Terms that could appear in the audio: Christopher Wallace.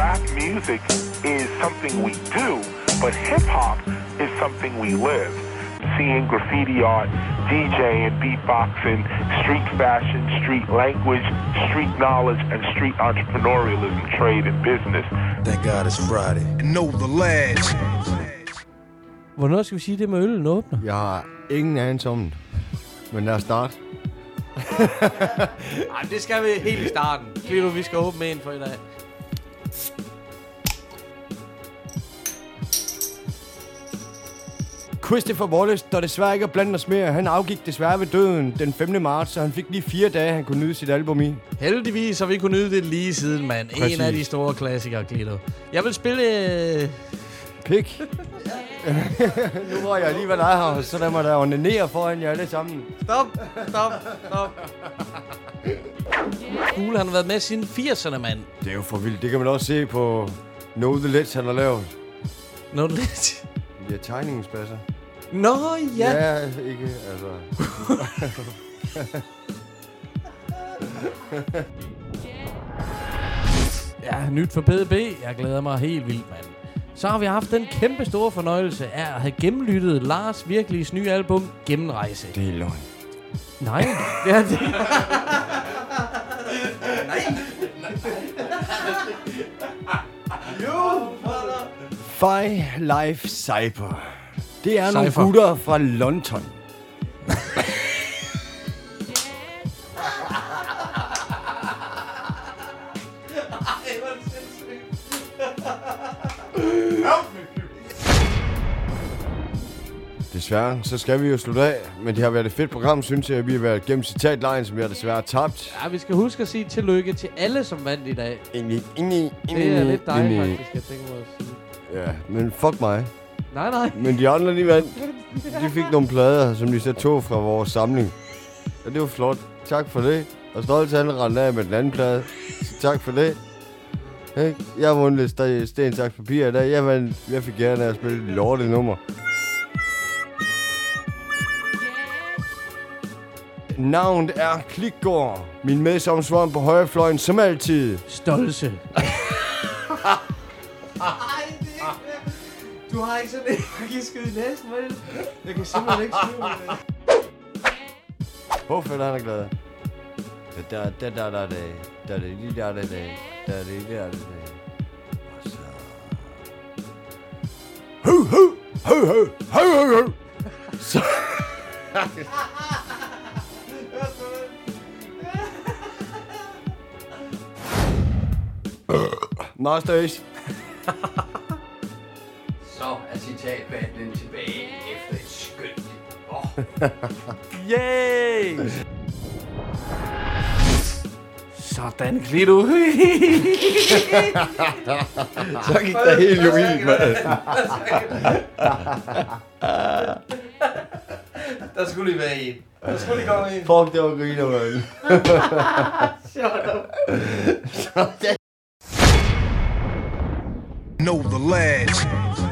Rap music is something we do, but hip-hop is something we live. Seeing graffiti art, DJing, beatboxing, street fashion, street language, street knowledge, and street entrepreneurialism, trade, and business. Thank God it's Friday. And know the lads. Hvornår skal vi sige det med øllen åbner? Jeg har ingen anelse om det, men lad os starte. Ej, det skal vi helt i starten. Klipper, vi skal åbne en for i dag. Christopher Wallace, der desværre ikke er blandt os mere, han afgik desværre ved døden den 5. marts, og han fik lige 4 dage, han kunne nyde sit album i. Heldigvis har vi kunnet nyde det lige siden, mand. Præcis. En af de store klassikere, Glitter. Jeg vil spille... Pik. Nu hvor jeg alligevel er her, så lad mig da onanere foran jer alle sammen. Stop. Cool, han har været med siden 80'erne, mand. Det er jo for vildt. Det kan man også se på Know The Ledge, han har lavet. Know The Ledge? Ja, tegningen spasser. Nå, ja. Ja, ikke, altså. Ja, nyt for PDB. Jeg glæder mig helt vildt, mand. Så har vi haft den kæmpe store fornøjelse af at have gennemlyttet Lars Virkeligs nye album, Gennemrejse. Det er løgn. Nej. Ja, det... Nej. Jo, holder. Fy Life Cyber. Det er nogle gutter fra London. Desværre, så skal vi jo slutte af, men det har været et fedt program, synes jeg. Vi har været gennem citatlejen, som jeg desværre har tabt. Ja, vi skal huske at sige tillykke til alle, som vandt i dag. Det er lidt dig, faktisk, jeg tænker mig at sige. Ja, men fuck mig. Nej. Men de andre, de vandt. De fik nogle plader, som de så tog fra vores samling. Ja, det var flot. Tak for det. Og stolt han rendte af med den anden plade. Så tak for det. Hey, jeg har vundet lidt sten, saks, papir i dag. Jeg fik gerne at spille et lortet nummer. Navnet er Klikgård. Min medsammensvoren på højrefløjen, som altid. Stolse. Du har ikke sådan en skid i næsten, vel? Jeg kan simpelthen ikke skjule det. Hvorfor er han glad? Masters. Så er citatbanden tilbage efter et skønt. Yay! Sådan, Klito. Så gik der helt jo vildt, mand. Der skulle I være i. Der skulle I komme i. Fuck, det var griner, mand. Shut up. Know the lads.